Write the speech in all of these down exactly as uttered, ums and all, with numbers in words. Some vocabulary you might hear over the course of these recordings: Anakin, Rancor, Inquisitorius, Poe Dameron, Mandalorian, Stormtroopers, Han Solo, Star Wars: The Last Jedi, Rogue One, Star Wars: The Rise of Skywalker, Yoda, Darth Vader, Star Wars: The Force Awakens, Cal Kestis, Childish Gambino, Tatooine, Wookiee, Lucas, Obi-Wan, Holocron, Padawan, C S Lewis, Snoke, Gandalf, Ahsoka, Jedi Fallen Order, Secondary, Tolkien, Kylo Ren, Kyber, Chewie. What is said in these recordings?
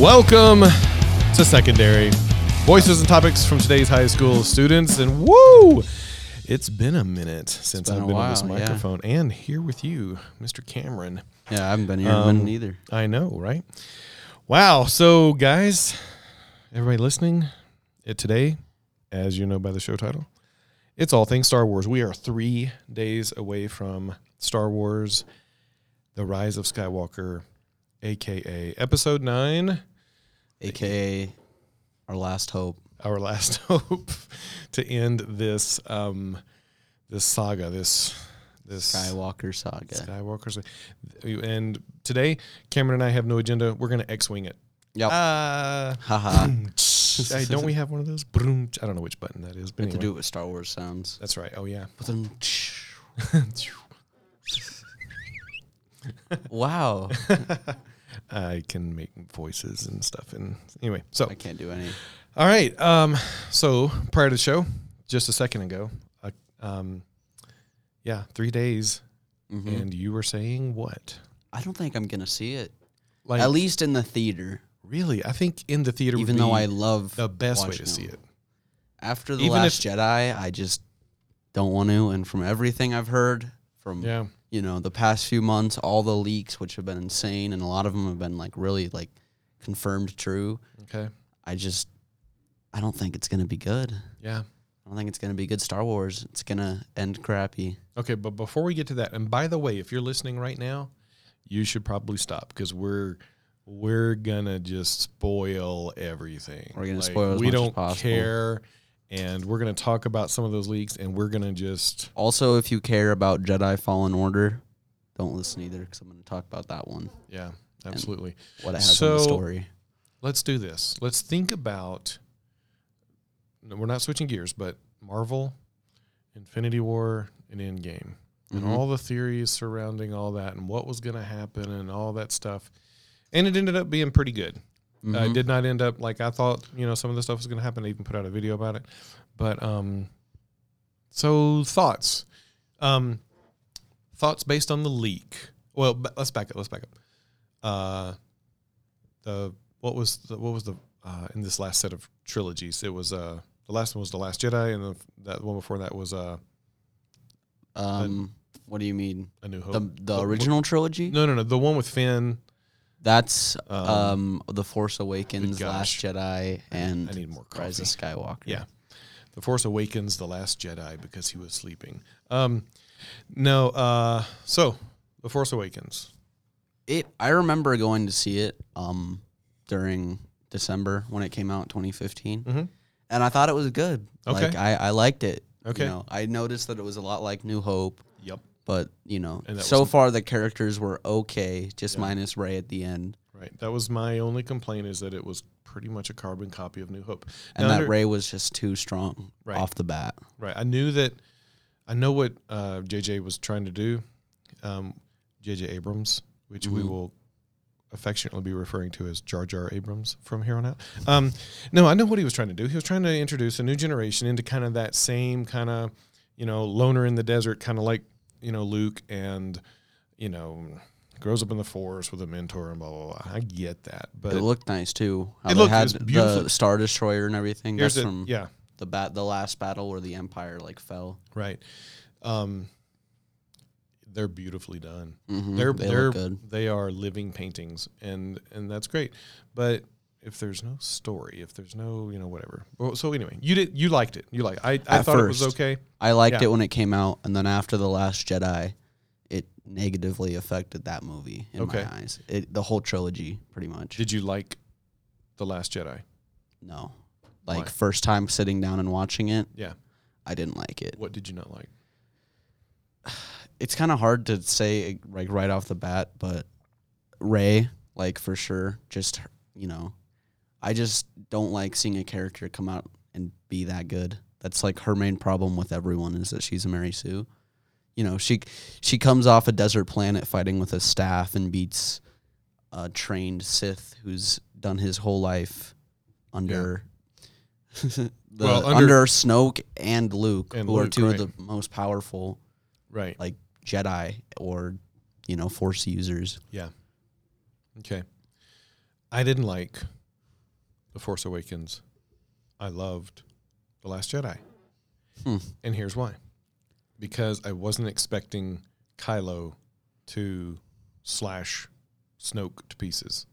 Welcome to Secondary. Voices and topics from today's high school students. And woo! It's been a minute since been I've been while, on this microphone. Yeah. And here with you, Mister Cameron. Yeah, I haven't been here um, either. I know, right? Wow. So, guys, everybody listening, it today, as you know by the show title, it's all things Star Wars. We are three days away from Star Wars: The Rise of Skywalker, a k a. Episode nine. a k a our last hope. Our last hope to end this um, this saga, this this Skywalker saga. Skywalker saga. And today, Cameron and I have no agenda. We're going to X-wing it. Yep. Uh, Haha. Hey, don't we have one of those? I don't know which button that is. But we anyway. have to do it with Star Wars sounds. That's right. Oh, yeah. Wow. I can make voices and stuff. And anyway, so I can't do any. All right. Um, so prior to the show, just a second ago, uh, um, yeah, three days. Mm-hmm. And you were saying what? I don't think I'm going to see it. Like, at least in the theater. Really? I think in the theater Even would be though I love the best way to them. see it. After The Even Last if, Jedi, I just don't want to. And from everything I've heard from, yeah. you know, the past few months, all the leaks, which have been insane, and a lot of them have been, like, really, like, confirmed true. Okay. I just, I don't think it's going to be good. Yeah. I don't think it's going to be good Star Wars. It's going to end crappy. Okay, but before we get to that, and by the way, if you're listening right now, you should probably stop because we're we're gonna just spoil everything. We're gonna like, spoil as we much don't as possible. care, and we're gonna talk about some of those leaks, and we're gonna just. Also, if you care about Jedi Fallen Order, don't listen either because I'm gonna talk about that one. Yeah, absolutely. What I have so, in the story. Let's do this. Let's think about. We're not switching gears, but Marvel, Infinity War, and Endgame. And mm-hmm. all the theories surrounding all that and what was going to happen and all that stuff. And it ended up being pretty good. Mm-hmm. Uh, it did not end up like I thought, you know, some of the stuff was going to happen. I even put out a video about it. But um, so thoughts. Um, thoughts based on the leak. Well, b- let's back up. Let's back up. Uh, the What was the, what was the uh, in this last set of trilogies? It was uh, the last one was The Last Jedi, and the, that one before that was uh, um. What do you mean? A New Hope. The, the, the original one, trilogy? No, no, no. The one with Finn. That's um, um, The Force Awakens, The Last Jedi, and I need more Rise of Skywalker. Yeah. The Force Awakens, The Last Jedi, because he was sleeping. Um, no, uh, so, The Force Awakens. It. I remember going to see it um, during December when it came out in twenty fifteen, mm-hmm. and I thought it was good. Okay. Like, I, I liked it. Okay. You know, I noticed that it was a lot like New Hope. Yep. But, you know, so far the characters were okay, just yeah. minus Rey at the end. Right. That was my only complaint is that it was pretty much a carbon copy of New Hope. And now that Rey was just too strong right. off the bat. Right. I knew that, I know what uh, J J was trying to do, um, J J. Abrams, which mm-hmm. we will affectionately be referring to as Jar Jar Abrams from here on out. Um, no, I know what he was trying to do. He was trying to introduce a new generation into kind of that same kind of, you know, loner in the desert, kind of like, you know, Luke and, you know, grows up in the forest with a mentor and blah, blah, blah. I get that. But it looked nice, too. How it looked had it the Star Destroyer and everything. Here's That's it, from yeah. the bat, the last battle where the Empire, like, fell. Right. Um, they're beautifully done. Mm-hmm. They're, they they're, look good. They are living paintings, and, and that's great. But if there's no story, if there's no, you know, whatever. So anyway, you did you liked it. You liked it. I, I thought first, it was okay. I liked yeah. it when it came out, and then after The Last Jedi, it negatively affected that movie in okay. my eyes. It, the whole trilogy, pretty much. Did you like The Last Jedi? No. Like, Why? First time sitting down and watching it, yeah, I didn't like it. What did you not like? It's kind of hard to say, like, right off the bat, but Rey, like, for sure, just, you know, I just don't like seeing a character come out and be that good. That's like her main problem with everyone is that she's a Mary Sue. You know, she she comes off a desert planet fighting with a staff and beats a trained Sith who's done his whole life under yeah. the well, under, under Snoke and Luke, and who Luke, are two right. of the most powerful, right? Like Jedi or, you know, Force users. Yeah. Okay. I didn't like The Force Awakens. I loved The Last Jedi. Hmm. And here's why. Because I wasn't expecting Kylo to slash Snoke to pieces.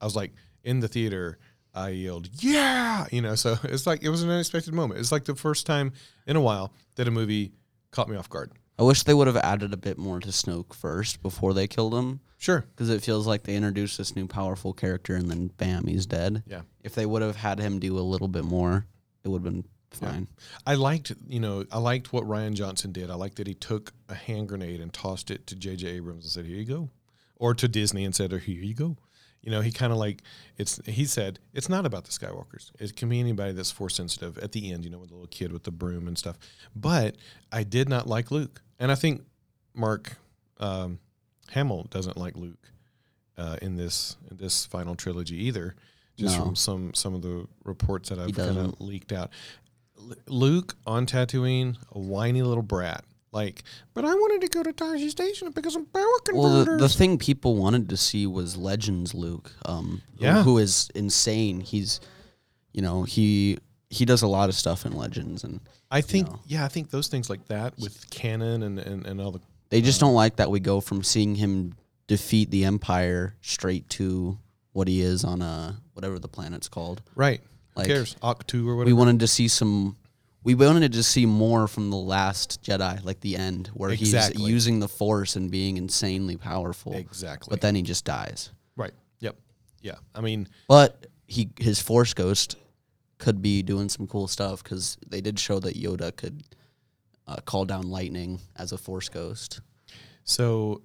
I was like, in the theater, I yelled, yeah! You know, so it's like, it was an unexpected moment. It's like the first time in a while that a movie caught me off guard. I wish they would have added a bit more to Snoke first before they killed him. Sure. Because it feels like they introduced this new powerful character and then bam, he's dead. Yeah. If they would have had him do a little bit more, it would have been fine. Yeah. I liked, you know, I liked what Rian Johnson did. I liked that he took a hand grenade and tossed it to J J. Abrams and said, here you go. Or to Disney and said, oh, here you go. You know, he kind of like, it's. he said, it's not about the Skywalkers. It can be anybody that's force sensitive at the end, you know, with the little kid with the broom and stuff. But I did not like Luke. And I think Mark um, Hamill doesn't like Luke uh, in this in this final trilogy either, just no. from some, some of the reports that I've kind of leaked out. L- Luke on Tatooine, a whiny little brat. Like, but I wanted to go to Tashi Station because I'm power converters. Well, the, the thing people wanted to see was Legends Luke, um, yeah. who, who is insane. He's, you know, he he does a lot of stuff in Legends, and I think, you know, yeah, I think those things like that with canon and, and, and all the they just uh, don't like that we go from seeing him defeat the Empire straight to what he is on a whatever the planet's called. Right. Like, who cares? Octu or whatever. We wanted to see some. We wanted to see more from The Last Jedi, like the end, where exactly. he's using the Force and being insanely powerful. Exactly. But then he just dies. Right. Yep. Yeah. I mean... But he his Force Ghost could be doing some cool stuff, because they did show that Yoda could uh, call down lightning as a Force Ghost. So,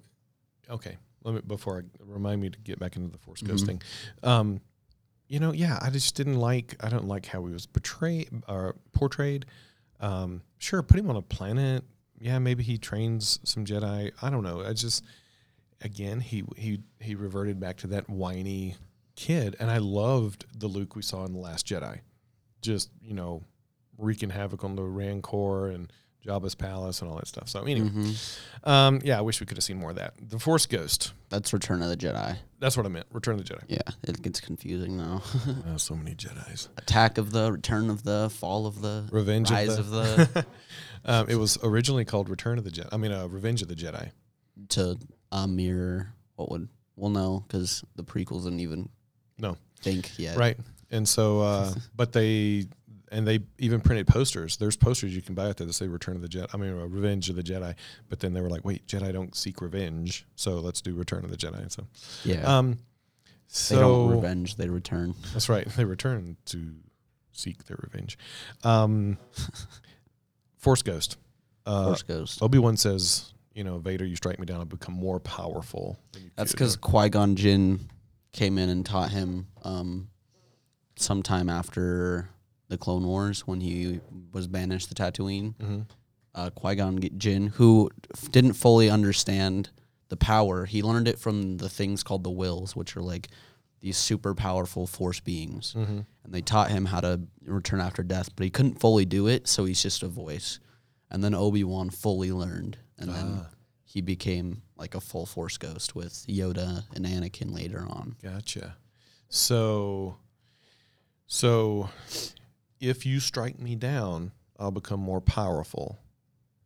okay. Let me before I... Remind me to get back into the Force mm-hmm. Ghost thing. Um You know, yeah, I just didn't like, I don't like how he was betrayed or portrayed. Um, sure, put him on a planet. Yeah, maybe he trains some Jedi. I don't know. I just, again, he he he reverted back to that whiny kid. And I loved the Luke we saw in The Last Jedi. Just, you know, wreaking havoc on the Rancor and Jabba's Palace and all that stuff. So anyway, mm-hmm. um, yeah, I wish we could have seen more of that. The Force Ghost. That's Return of the Jedi. That's what I meant. Return of the Jedi. Yeah, it gets confusing now. Wow, so many Jedis. Attack of the, Return of the, Fall of the, Revenge Rise of the. Of the. um, it was originally called Return of the Jedi. I mean, uh, Revenge of the Jedi. To uh, mirror what would well no, because the prequels didn't even no think yet. Right, and so uh, but they. And they even printed posters. There's posters you can buy out there that say Return of the Jedi. I mean, Revenge of the Jedi. But then they were like, wait, Jedi don't seek revenge. So let's do Return of the Jedi. So, yeah. Um, so they don't revenge, they return. That's right. They return to seek their revenge. Um, Force Ghost. Uh, Force Ghost. Obi-Wan says, you know, Vader, you strike me down, I'll become more powerful. That's because Qui-Gon Jinn came in and taught him um, sometime after the Clone Wars, when he was banished to Tatooine, mm-hmm. uh, Qui-Gon Jinn, who f- didn't fully understand the power. He learned it from the things called the Wills, which are like these super powerful Force beings. Mm-hmm. And they taught him how to return after death, but he couldn't fully do it, so he's just a voice. And then Obi-Wan fully learned, and ah. then he became like a full Force Ghost with Yoda and Anakin later on. Gotcha. So... So... If you strike me down, I'll become more powerful.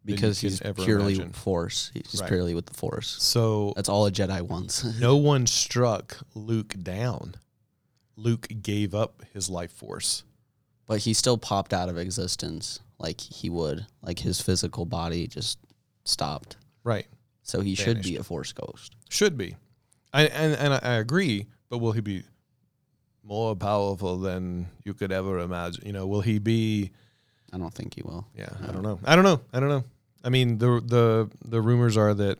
Because he's purely imagine. Force. He's right. purely with the Force. So that's all a Jedi wants. No one struck Luke down. Luke gave up his life force. But he still popped out of existence like he would. Like his physical body just stopped. Right. So he Vanished. should be a Force Ghost. Should be. I, and, and I agree, but will he be... more powerful than you could ever imagine? You know, will he be... I don't think he will. Yeah, no. I don't know. I don't know. I don't know. I mean, the the the rumors are that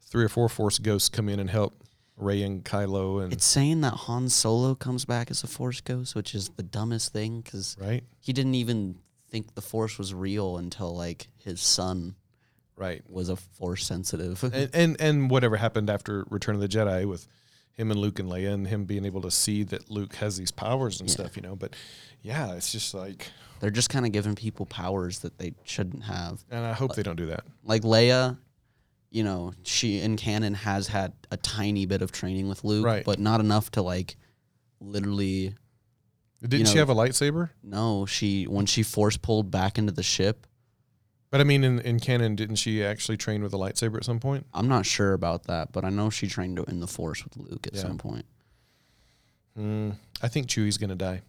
three or four Force Ghosts come in and help Rey and Kylo. And it's saying that Han Solo comes back as a Force Ghost, which is the dumbest thing, because right? he didn't even think the Force was real until, like, his son right. was a Force sensitive. and, and and whatever happened after Return of the Jedi with... him and Luke and Leia, and him being able to see that Luke has these powers and yeah. stuff, you know. But, yeah, it's just like... They're just kind of giving people powers that they shouldn't have. And I hope like, they don't do that. Like Leia, you know, she in canon has had a tiny bit of training with Luke, right. but not enough to, like, literally. Didn't you know, she have a lightsaber? No, she when she force pulled back into the ship. But I mean, in, in canon, didn't she actually train with a lightsaber at some point? I'm not sure about that, but I know she trained in the Force with Luke at yeah. some point. Mm, I think Chewie's going to die.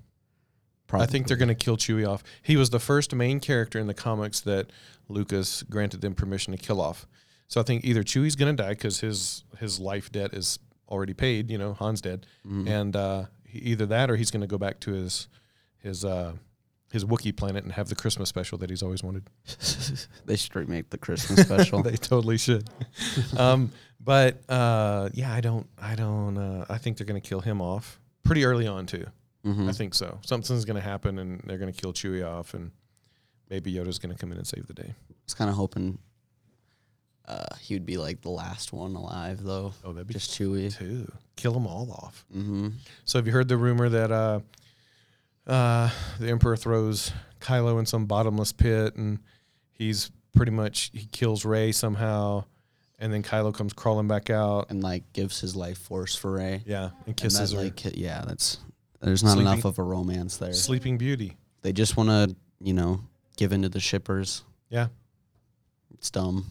Probably. I think they're going to kill Chewie off. He was the first main character in the comics that Lucas granted them permission to kill off. So I think either Chewie's going to die because his, his life debt is already paid. You know, Han's dead. Mm-hmm. And uh, he, either that or he's going to go back to his... his uh, his Wookiee planet and have the Christmas special that he's always wanted. They should remake the Christmas special. They totally should. Um, but uh, yeah, I don't, I don't, uh, I think they're going to kill him off pretty early on too. Mm-hmm. I think so. Something's going to happen and they're going to kill Chewie off and maybe Yoda's going to come in and save the day. I was kind of hoping uh, he would be like the last one alive though. Oh, that'd be just Chewie too. Kill them all off. Mm-hmm. So have you heard the rumor that, uh, Uh, the Emperor throws Kylo in some bottomless pit, and he's pretty much, he kills Rey somehow, and then Kylo comes crawling back out. And, like, gives his life force for Rey. Yeah, and kisses and that, her. Like, yeah, that's, there's not Sleeping, enough of a romance there. Sleeping Beauty. They just want to, you know, give in to the shippers. Yeah. It's dumb.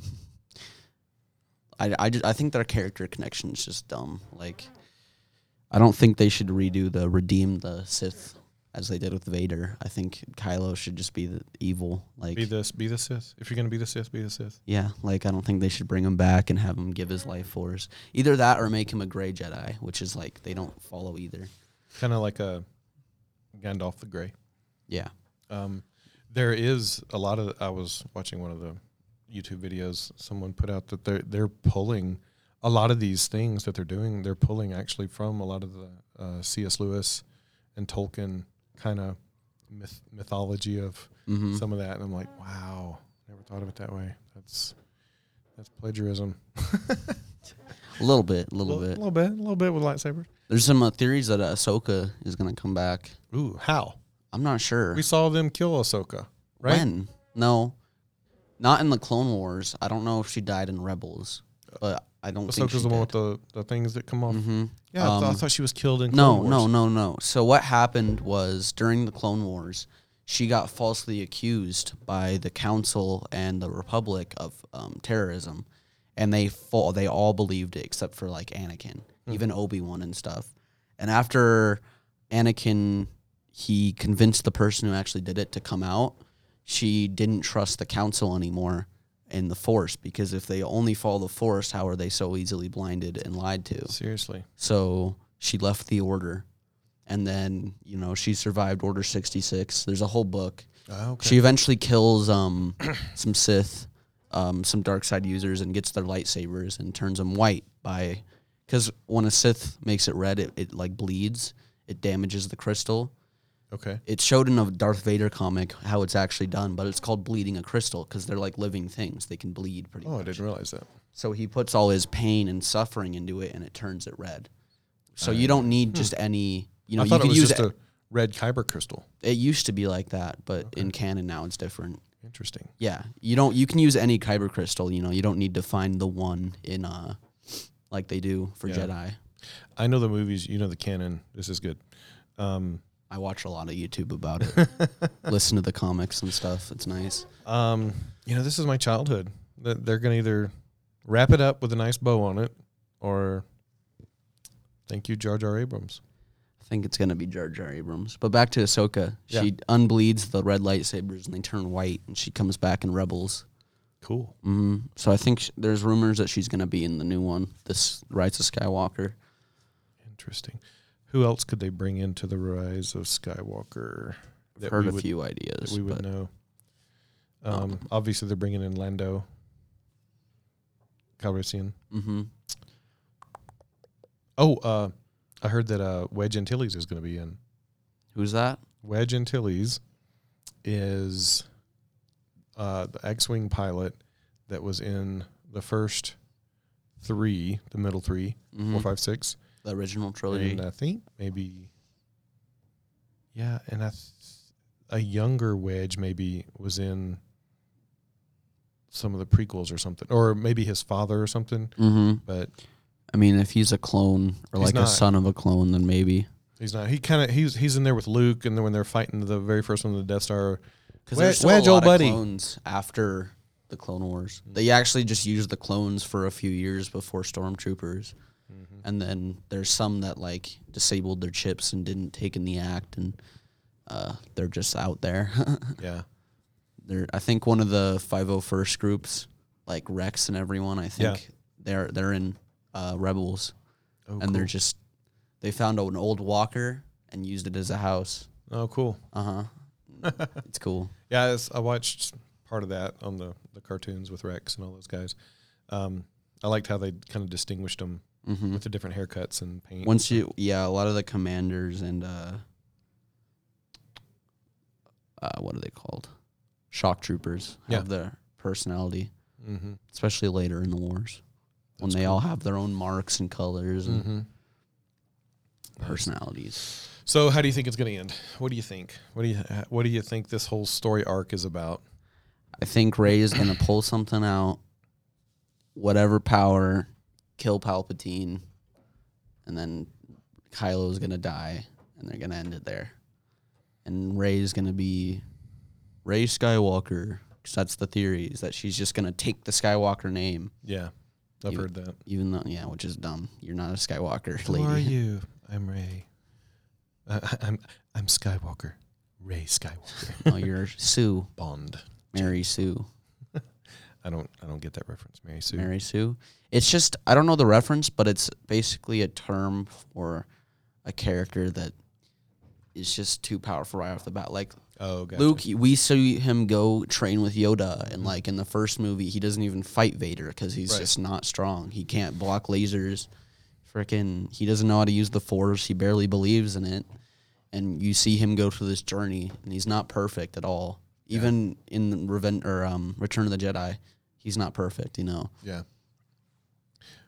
I, I, just, I think their character connection is just dumb. Like, I don't think they should redo the redeem the Sith as they did with Vader. I think Kylo should just be the evil. Like be this, be the Sith. If you're gonna be the Sith, be the Sith. Yeah, like I don't think they should bring him back and have him give his life force. Either that or make him a gray Jedi, which is like they don't follow either. Kind of like a Gandalf the Grey. Yeah. Um, there is a lot of. I was watching one of the YouTube videos. Someone put out that they're they're pulling a lot of these things that they're doing. They're pulling actually from a lot of the uh, C S Lewis and Tolkien kind of myth, mythology of mm-hmm. some of that, and I'm like, wow, never thought of it that way. That's that's plagiarism. a little bit, a little, little bit, a little bit, a little bit with lightsabers. There's some uh, theories that uh, Ahsoka is going to come back. Ooh, how? I'm not sure. We saw them kill Ahsoka, right? When? No, not in the Clone Wars. I don't know if she died in Rebels, but I don't Ahsoka's think she the one did. With the, the things that come off. Mm-hmm. Yeah, um, I, th- I thought she was killed in Clone no, Wars. No, no, no, no. So what happened was during the Clone Wars, she got falsely accused by the Council and the Republic of um, terrorism, and they fall, they all believed it except for like Anakin, mm-hmm. even Obi-Wan and stuff. And after Anakin, he convinced the person who actually did it to come out. She didn't trust the Council anymore in the Force, because if they only follow the Force, how are they so easily blinded and lied to? Seriously. So she left the Order, and then, you know, she survived Order sixty-six. There's a whole book. Oh, okay. She eventually kills um some Sith, um some dark side users, and gets their lightsabers and turns them white by, because when a Sith makes it red, it, it like bleeds, it damages the crystal. Okay. It's showed in a Darth Vader comic how it's actually done, but it's called bleeding a crystal because they're like living things. They can bleed pretty much. Oh, I didn't realize that. So he puts all his pain and suffering into it, and it turns it red. So uh, you don't need hmm. just any, you know, I you could it was use just a, a red kyber crystal. It used to be like that, but okay. in canon now it's different. Interesting. Yeah. You don't you can use any kyber crystal, you know, you don't need to find the one in uh like they do for yeah. Jedi. I know the movies, you know the canon. This is good. Um I watch a lot of YouTube about it. Listen to the comics and stuff. It's nice. Um, you know, this is my childhood. They're going to either wrap it up with a nice bow on it or thank you, Jar Jar Abrams. I think it's going to be Jar Jar Abrams. But back to Ahsoka. Yeah. She unbleeds the red lightsabers and they turn white, and she comes back in Rebels. Cool. Mm-hmm. So I think sh- there's rumors that she's going to be in the new one, this Rise of Skywalker. Interesting. Who else could they bring into the Rise of Skywalker? I've heard a few ideas. That we would know. Um, um, obviously, they're bringing in Lando Calrissian. Mm-hmm. Oh, uh, I heard that uh, Wedge Antilles is going to be in. Who's that? Wedge Antilles is uh, the X-Wing pilot that was in the first three, the middle three, mm-hmm. four, five, six. The original trilogy. And I think maybe, yeah, and I th- a younger Wedge maybe was in some of the prequels or something, or maybe his father or something. Mm-hmm. But I mean, if he's a clone or he's like not. a son of a clone, then maybe. He's not. He kind of he's he's in there with Luke, and then when they're fighting the very first one of the Death Star, because there's still Wedge, a lot of buddy. clones after the Clone Wars. They actually just used the clones for a few years before Stormtroopers, mm-hmm. and then there's some that like disabled their chips and didn't take in the act, and uh, they're just out there. yeah, they're. I think one of the five oh first groups, like Rex and everyone. I think yeah. they're they're in uh, Rebels, oh, and cool. they're just. They found an old walker and used it as a house. Oh, cool. Uh huh. It's cool. Yeah, it's, I watched part of that on the, the cartoons with Rex and all those guys. Um, I liked how they kind of distinguished them mm-hmm. with the different haircuts and paint. Once and you, yeah, a lot of the commanders and uh, uh, what are they called? Shock troopers have yeah. their personality, mm-hmm. especially later in the wars That's when they cool. all have their own marks and colors and. Mm-hmm. personalities. So how do you think it's going to end? What do you think? What do you what do you think this whole story arc is about? I think Rey is going to pull something out, whatever power, kill Palpatine, and then Kylo is going to die, and they're going to end it there. And Rey is going to be Rey Skywalker, because that's the theory, is that she's just going to take the Skywalker name. Yeah, I've even, heard that. Even though, yeah, which is dumb. You're not a Skywalker Who lady. Who are you? I'm Rey. Uh, I'm I'm Skywalker. Rey Skywalker. Oh, you're Sue Bond. Mary Sue. I don't I don't get that reference. Mary Sue. Mary Sue. It's just I don't know the reference, but it's basically a term for a character that is just too powerful right off the bat. Like oh, gotcha. Luke, we see him go train with Yoda, and mm-hmm. like in the first movie, he doesn't even fight Vader because he's right. just not strong. He can't block lasers. Frickin', he doesn't know how to use the Force. He barely believes in it. And you see him go through this journey, and he's not perfect at all. Yeah. Even in Reven- or, um, Return of the Jedi, he's not perfect, you know? Yeah.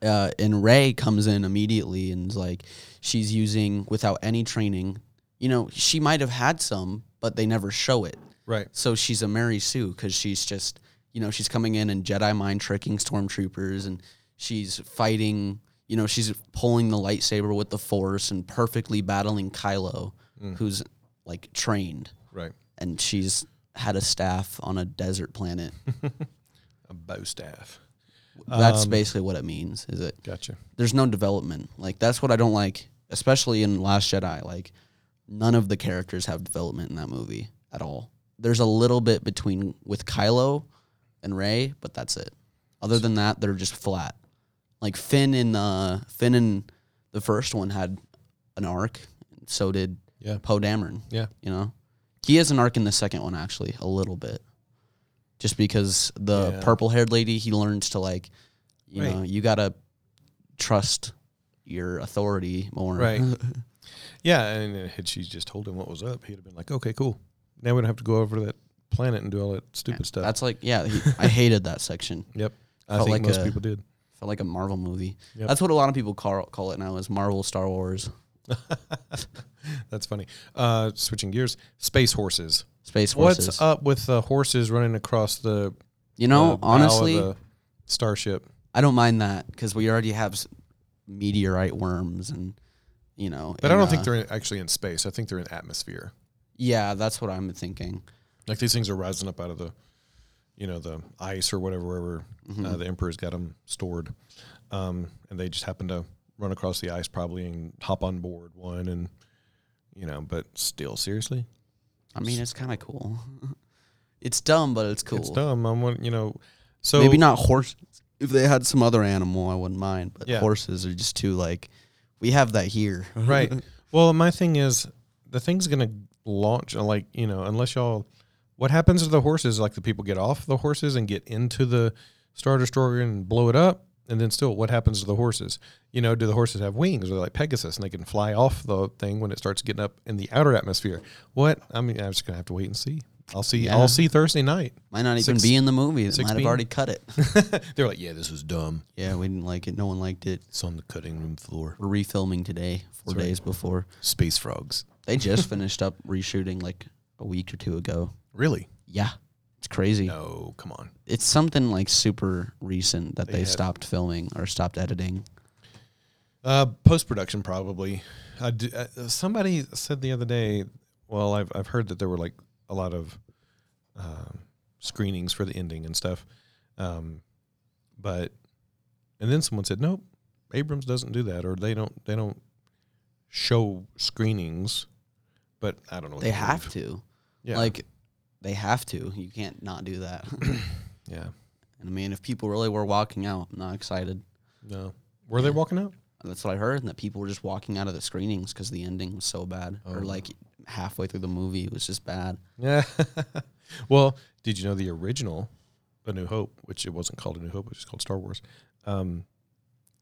Uh, and Rey comes in immediately and is like, she's using, without any training, you know, she might have had some, but they never show it. Right. So she's a Mary Sue because she's just, you know, she's coming in and Jedi mind tricking stormtroopers, and she's fighting... You know, she's pulling the lightsaber with the Force and perfectly battling Kylo, mm. who's, like, trained. Right. And she's had a staff on a desert planet. A bow staff. That's um, basically what it means, is it? Gotcha. There's no development. Like, that's what I don't like, especially in Last Jedi. Like, none of the characters have development in that movie at all. There's a little bit between with Kylo and Rey, but that's it. Other than that, they're just flat. Like Finn in uh, Finn in the first one had an arc, so did yeah. Poe Dameron. Yeah, you know, he has an arc in the second one actually a little bit, just because the yeah. purple haired lady he learns to like, you right. know, you gotta trust your authority more. Right. yeah, and had she just told him what was up, he'd have been like, okay, cool. Now we don't have to go over to that planet and do all that stupid yeah, stuff. That's like, yeah, he, I hated that section. Yep, I Felt think like most a, people did. Felt like a Marvel movie. Yep. That's what a lot of people call call it now is Marvel Star Wars. That's funny. Uh, switching gears, space horses. Space horses. What's up with the horses running across the? You know, uh, honestly, the starship. I don't mind that because we already have meteorite worms, and you know. But and, I don't uh, think they're in, actually in space. I think they're in atmosphere. Yeah, that's what I'm thinking. Like these things are rising up out of the. You know, the ice or whatever, wherever mm-hmm. uh, the Emperor's got them stored. Um, and they just happen to run across the ice probably and hop on board one and, you know, but still, seriously? I mean, it's kind of cool. It's dumb, but it's cool. It's dumb. I'm, you know, so. Maybe not horses. If they had some other animal, I wouldn't mind. But yeah. horses are just too, like, we have that here. Right. Well, my thing is, the thing's going to launch, like, you know, unless y'all. What happens to the horses? Like the people get off the horses and get into the Star Destroyer and blow it up, and then still, what happens to the horses? You know, do the horses have wings? They're like Pegasus, and they can fly off the thing when it starts getting up in the outer atmosphere. What? I mean, I'm just gonna have to wait and see. I'll see. Yeah. I'll see Thursday night. Might not even six, be in the movie. It might have already cut it. They're like, yeah, this was dumb. Yeah, we didn't like it. No one liked it. It's on the cutting room floor. We're refilming today, four That's days right. before Space Frogs. They just finished up reshooting like a week or two ago. Really? Yeah. It's crazy. No, come on. It's something like super recent that they, they stopped filming or stopped editing. Uh, post-production, probably. I do, uh, somebody said the other day, well, I've I've heard that there were like a lot of uh, screenings for the ending and stuff. Um, but, and then someone said, nope, Abrams doesn't do that, or they don't, they don't show screenings, but I don't know. They have to. Yeah. Like, they have to. You can't not do that. Yeah. And I mean, if people really were walking out, I'm not excited. No. Were yeah. they walking out? That's what I heard, and that people were just walking out of the screenings because the ending was so bad. Oh. Or like halfway through the movie, it was just bad. Yeah. Well, did you know the original, A New Hope, which it wasn't called A New Hope, it was called Star Wars. Um,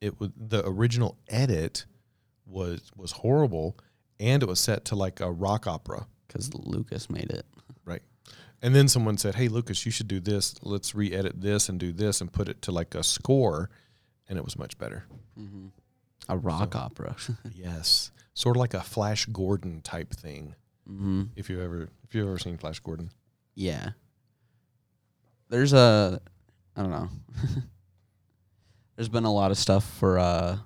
it was, the original edit was was horrible, and it was set to like a rock opera because Lucas made it. Right. And then someone said, "Hey, Lucas, you should do this. Let's re-edit this and do this and put it to like a score," and it was much better. Mm-hmm. A rock so, opera. Yes, sort of like a Flash Gordon type thing. Mm-hmm. If you've ever if you've ever seen Flash Gordon, yeah. There's a, I don't know. There's been a lot of stuff for, uh,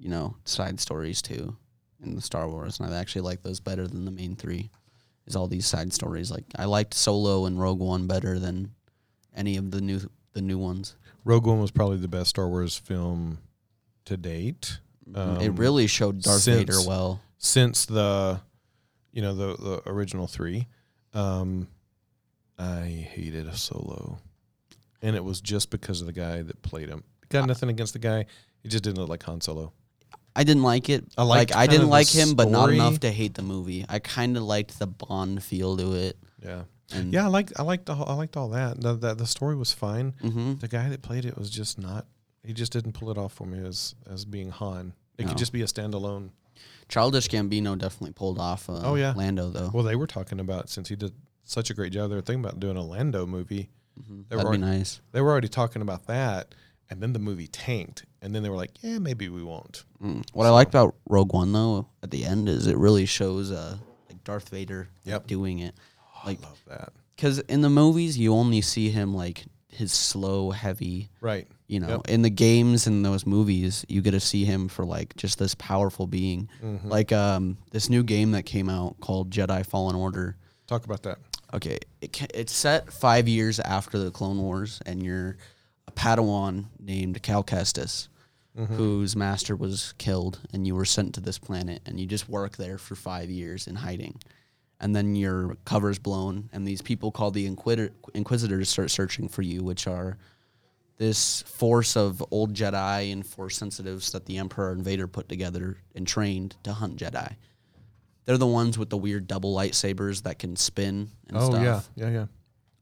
you know, side stories too, in the Star Wars, and I actually like those better than the main three. Is all these side stories? Like I liked Solo and Rogue One better than any of the new the new ones. Rogue One was probably the best Star Wars film to date. Um, it really showed Darth since, Vader well since the, you know, the the original three. Um, I hated a Solo, and it was just because of the guy that played him. Got nothing against the guy; he just didn't look like Han Solo. I didn't like it. I like I didn't like him, story. But not enough to hate the movie. I kind of liked the Bond feel to it. Yeah, and yeah, I liked I liked the, I liked all that. The, the, the story was fine. Mm-hmm. The guy that played it was just not. He just didn't pull it off for me as as being Han. It no. could just be a standalone. Childish Gambino definitely pulled off. Uh, oh yeah, Lando though. Well, they were talking about since he did such a great job. They were thinking about doing a Lando movie. Mm-hmm. That'd already, be nice. They were already talking about that, and then the movie tanked, and then they were like, yeah, maybe we won't. Mm. What so. I liked about Rogue One, though, at the end is it really shows uh, like Darth Vader yep. doing it. Oh, like, I love that. Because in the movies, you only see him, like, his slow, heavy. Right. You know, yep. in the games and those movies, you get to see him for, like, just this powerful being. Mm-hmm. Like, um, this new game that came out called Jedi Fallen Order. Talk about that. Okay, it, it's set five years after the Clone Wars, and you're a Padawan named Cal Kestis, mm-hmm. whose master was killed, and you were sent to this planet, and you just work there for five years in hiding. And then your cover's blown, and these people called the Inquisitor, Inquisitors start searching for you, which are this force of old Jedi and Force sensitives that the Emperor and Vader put together and trained to hunt Jedi. They're the ones with the weird double lightsabers that can spin and oh, stuff. Oh, yeah, yeah, yeah.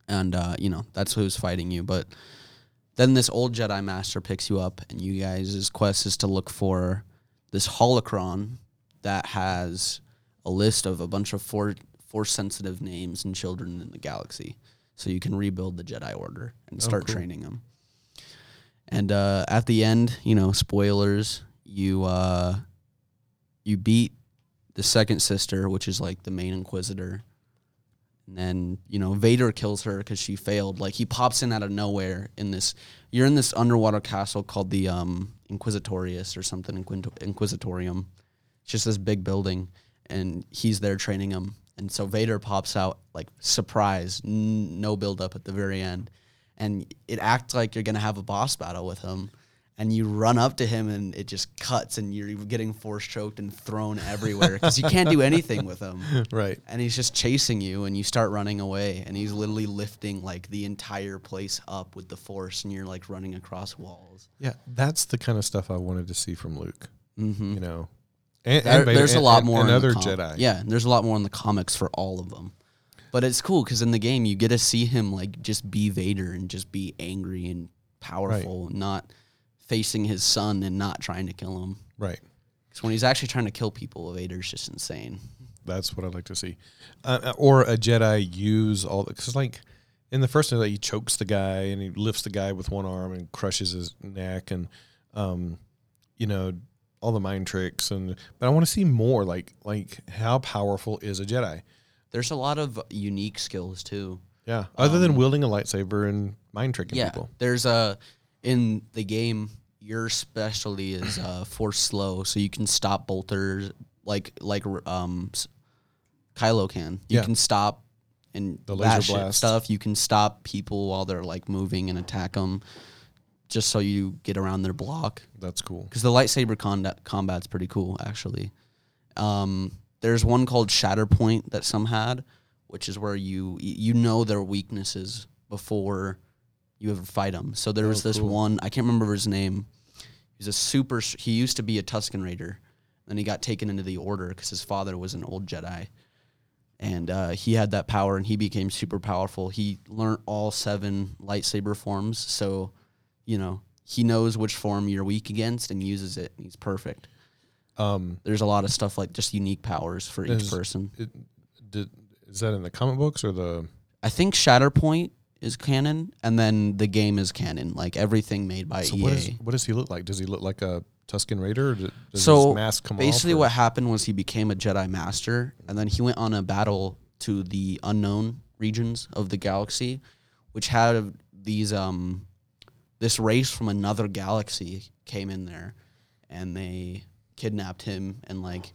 And, uh, you know, that's who's fighting you. But then this old Jedi Master picks you up, and you guys' quest is to look for this holocron that has a list of a bunch of for- Force-sensitive names and children in the galaxy. So you can rebuild the Jedi Order and start oh, cool. training them. And uh, at the end, you know, spoilers, you uh, you beat the second sister, which is like the main Inquisitor. And then, you know, Vader kills her because she failed. Like, he pops in out of nowhere in this. You're in this underwater castle called the um, Inquisitorius or something, Inquit- Inquisitorium. It's just this big building, and he's there training him. And so Vader pops out, like, surprise, n- no buildup at the very end. And it acts like you're going to have a boss battle with him. And you run up to him, and it just cuts, and you're getting force-choked and thrown everywhere because you can't do anything with him. Right. And he's just chasing you, and you start running away, and he's literally lifting, like, the entire place up with the force, and you're, like, running across walls. Yeah, that's the kind of stuff I wanted to see from Luke, mm-hmm. you know. And, there, and Vader, there's and, a lot more and, and in other com- Jedi. Yeah, and there's a lot more in the comics for all of them. But it's cool because in the game, you get to see him, like, just be Vader and just be angry and powerful, right. and not facing his son and not trying to kill him. Right. Because when he's actually trying to kill people, Vader's just insane. That's what I'd like to see. Uh, or a Jedi use all the... Because, like, in the first one, like, he chokes the guy and he lifts the guy with one arm and crushes his neck and, um, you know, all the mind tricks. And But I want to see more, like, like how powerful is a Jedi? There's a lot of unique skills, too. Yeah, other um, than wielding a lightsaber and mind tricking yeah, people. Yeah, there's a... In the game, your specialty is uh, force slow, so you can stop bolters like like um, Kylo can. You yeah. can stop and the laser blast stuff. You can stop people while they're like moving and attack them, just so you get around their block. That's cool. Because the lightsaber combat combat's pretty cool, actually. Um, there's one called Shatterpoint that some had, which is where you you know their weaknesses before you ever fight them. So there was oh, this cool. one, I can't remember his name. He's a super, he used to be a Tusken Raider. Then he got taken into the Order because his father was an old Jedi. And uh, he had that power and he became super powerful. He learned all seven lightsaber forms. So, you know, he knows which form you're weak against and uses it. And he's perfect. Um, There's a lot of stuff like just unique powers for is, each person. It, did, is that in the comic books or the... I think Shatterpoint is canon, and then the game is canon, like everything made by so E A. What, is, what does he look like? Does he look like a Tusken Raider? Or does so his mask come off? So basically what happened was he became a Jedi Master, and then he went on a battle to the unknown regions of the galaxy, which had these um, this race from another galaxy came in there, and they kidnapped him, and like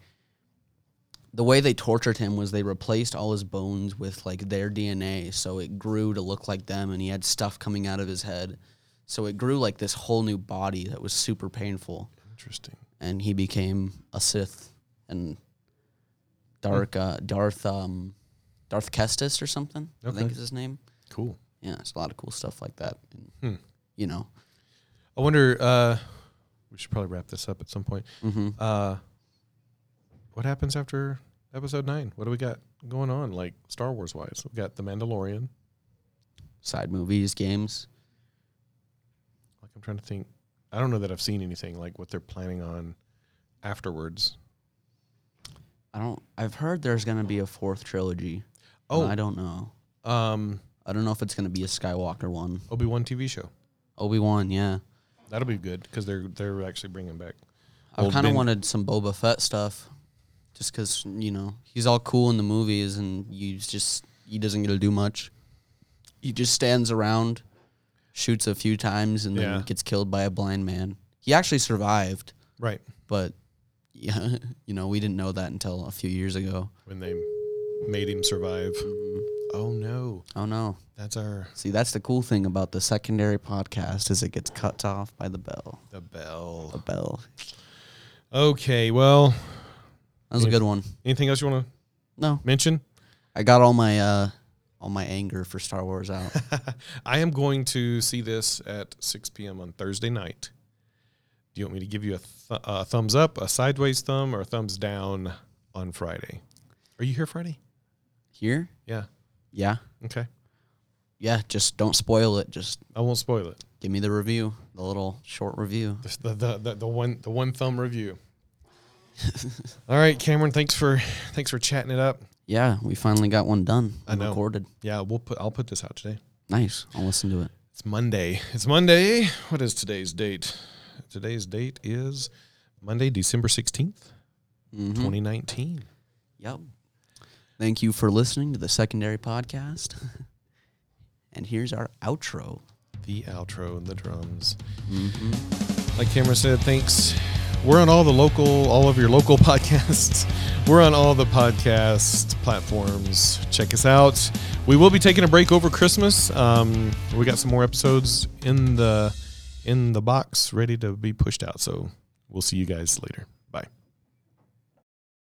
the way they tortured him was they replaced all his bones with, like, their D N A, so it grew to look like them, and he had stuff coming out of his head. So it grew, like, this whole new body that was super painful. Interesting. And he became a Sith and Dark, uh, Darth um, Darth Kestis or something, okay. I think is his name. Cool. Yeah, it's a lot of cool stuff like that, and, hmm. you know. I wonder, uh, we should probably wrap this up at some point. Mm-hmm. Uh What happens after episode nine? What do we got going on, like, Star Wars-wise? We've got The Mandalorian. Side movies, games. Like, I'm trying to think. I don't know that I've seen anything, like, what they're planning on afterwards. I don't... I've heard there's going to be a fourth trilogy. Oh. I don't know. Um, I don't know if it's going to be a Skywalker one. Obi-Wan T V show. Obi-Wan, yeah. That'll be good, because they're, they're actually bringing back... I kind of wanted some Boba Fett stuff. Just because, you know, he's all cool in the movies and you just he doesn't get to do much. He just stands around, shoots a few times, and yeah. then gets killed by a blind man. He actually survived. Right. But, yeah, you know, we didn't know that until a few years ago. When they made him survive. Mm-hmm. Oh, no. Oh, no. That's our... See, that's the cool thing about the Secondary podcast is it gets cut off by the bell. The bell. The bell. Okay, well... That was Any, a good one. Anything else you want to no. mention? I got all my uh, all my anger for Star Wars out. I am going to see this at six p.m. on Thursday night. Do you want me to give you a, th- a thumbs up, a sideways thumb, or a thumbs down on Friday? Are you here Friday? Here? Yeah. Yeah. Okay. Yeah, just don't spoil it. Just I won't spoil it. Give me the review, the little short review. The the the, the one the one thumb review. All right, Cameron, thanks for thanks for chatting it up. Yeah, we finally got one done. I know. Recorded. Yeah, we'll put I'll put this out today. Nice. I'll listen to it. It's Monday. It's Monday. What is today's date? Today's date is Monday, December sixteenth, mm-hmm. twenty nineteen. Yep. Thank you for listening to the Secondary Podcast. And here's our outro. The outro and the drums. Mm-hmm. Like Cameron said, thanks. We're on all the local, all of your local podcasts. We're on all the podcast platforms. Check us out. We will be taking a break over Christmas. Um, we got some more episodes in the in the box ready to be pushed out. So we'll see you guys later. Bye.